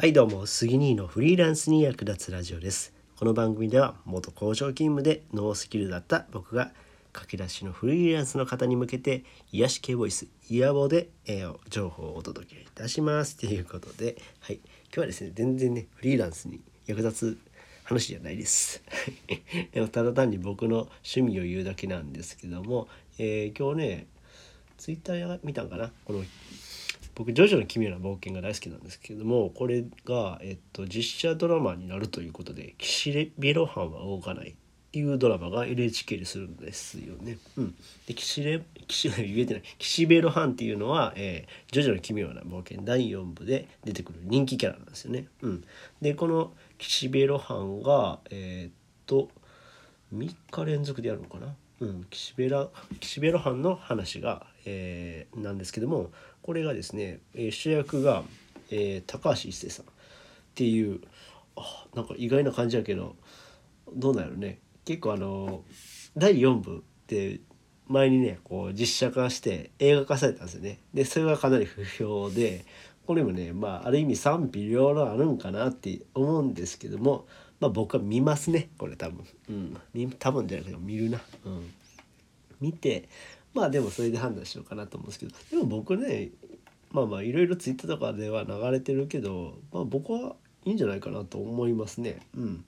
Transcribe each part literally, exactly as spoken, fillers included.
はいどうも、杉兄のフリーランスに役立つラジオです。この番組では元工場勤務でノースキルだった僕が駆け出しのフリーランスの方に向けて癒し系ボイスイヤボで、えー、情報をお届けいたしますということで、はい、今日はですね全然ねフリーランスに役立つ話じゃないですでもただ単に僕の趣味を言うだけなんですけども、えー、今日ねツイッター見たんかな、この僕ジョジョの奇妙な冒険が大好きなんですけれども、これが、えっと、実写ドラマになるということで、岸辺露伴は動かないっていうドラマが エヌエイチケー でするんですよね。うん、で岸辺岸辺言えてない岸辺露伴っていうのは、えー、ジョジョの奇妙な冒険だいよんぶで出てくる人気キャラなんですよね。うん、でこの岸辺露伴がえー、っとみっか連続でやるのかな。うん、岸辺ら岸辺露伴の話が、えー、なんですけども、これがですね、えー、主役が、えー、高橋一生さんっていう、あなんか意外な感じやけどどうなんやろね。結構あのだいよんぶって前にねこう実写化して映画化されたんですよね。でそれがかなり不評で、これもねまあある意味賛否両論あるんかなって思うんですけども、まあ僕は見ますねこれ多分、うん、多分じゃなくて見るな、うん、見てまあでもそれで判断しようかなと思うんですけど、でも僕ねまあまあいろいろツイッターとかでは流れてるけど、まあ僕はいいんじゃないかなと思いますね。うん、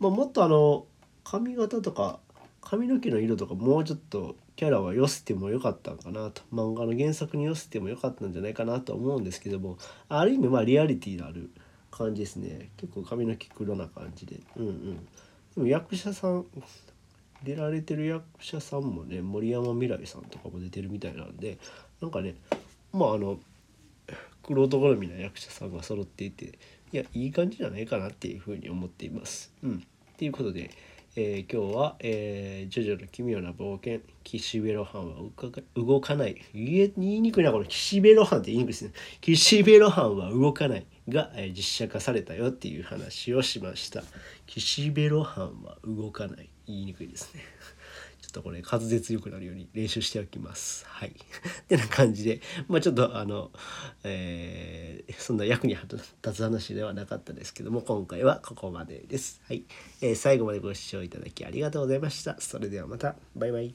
まあもっとあの髪型とか髪の毛の色とかもうちょっとキャラは寄せてもよかったんかなと、漫画の原作に寄せてもよかったんじゃないかなと思うんですけども、ある意味まあリアリティのある感じですね。結構髪の毛黒な感じで、うんうん、でも役者さん出られてる役者さんもね森山未來さんとかも出てるみたいなんで、なんかねまああの黒と好みな役者さんが揃っていて、いやいい感じじゃないかなっていうふうに思っています。うん、っていうことで、えー、今日は、えー、ジョジョの奇妙な冒険、岸辺露伴は動かない、言いにくいなこの岸辺露伴って言いにくいですね、岸辺露伴は動かないが、えー、実写化されたよっていう話をしました。岸辺露伴は動かない、言いにくいですねちょっとこれ滑舌良くなるように練習しておきます。はいってな感じで、まあちょっとあの、えー、そんな役に立つ話ではなかったですけども、今回はここまでです。はい、えー、最後までご視聴いただきありがとうございました。それではまた、バイバイ。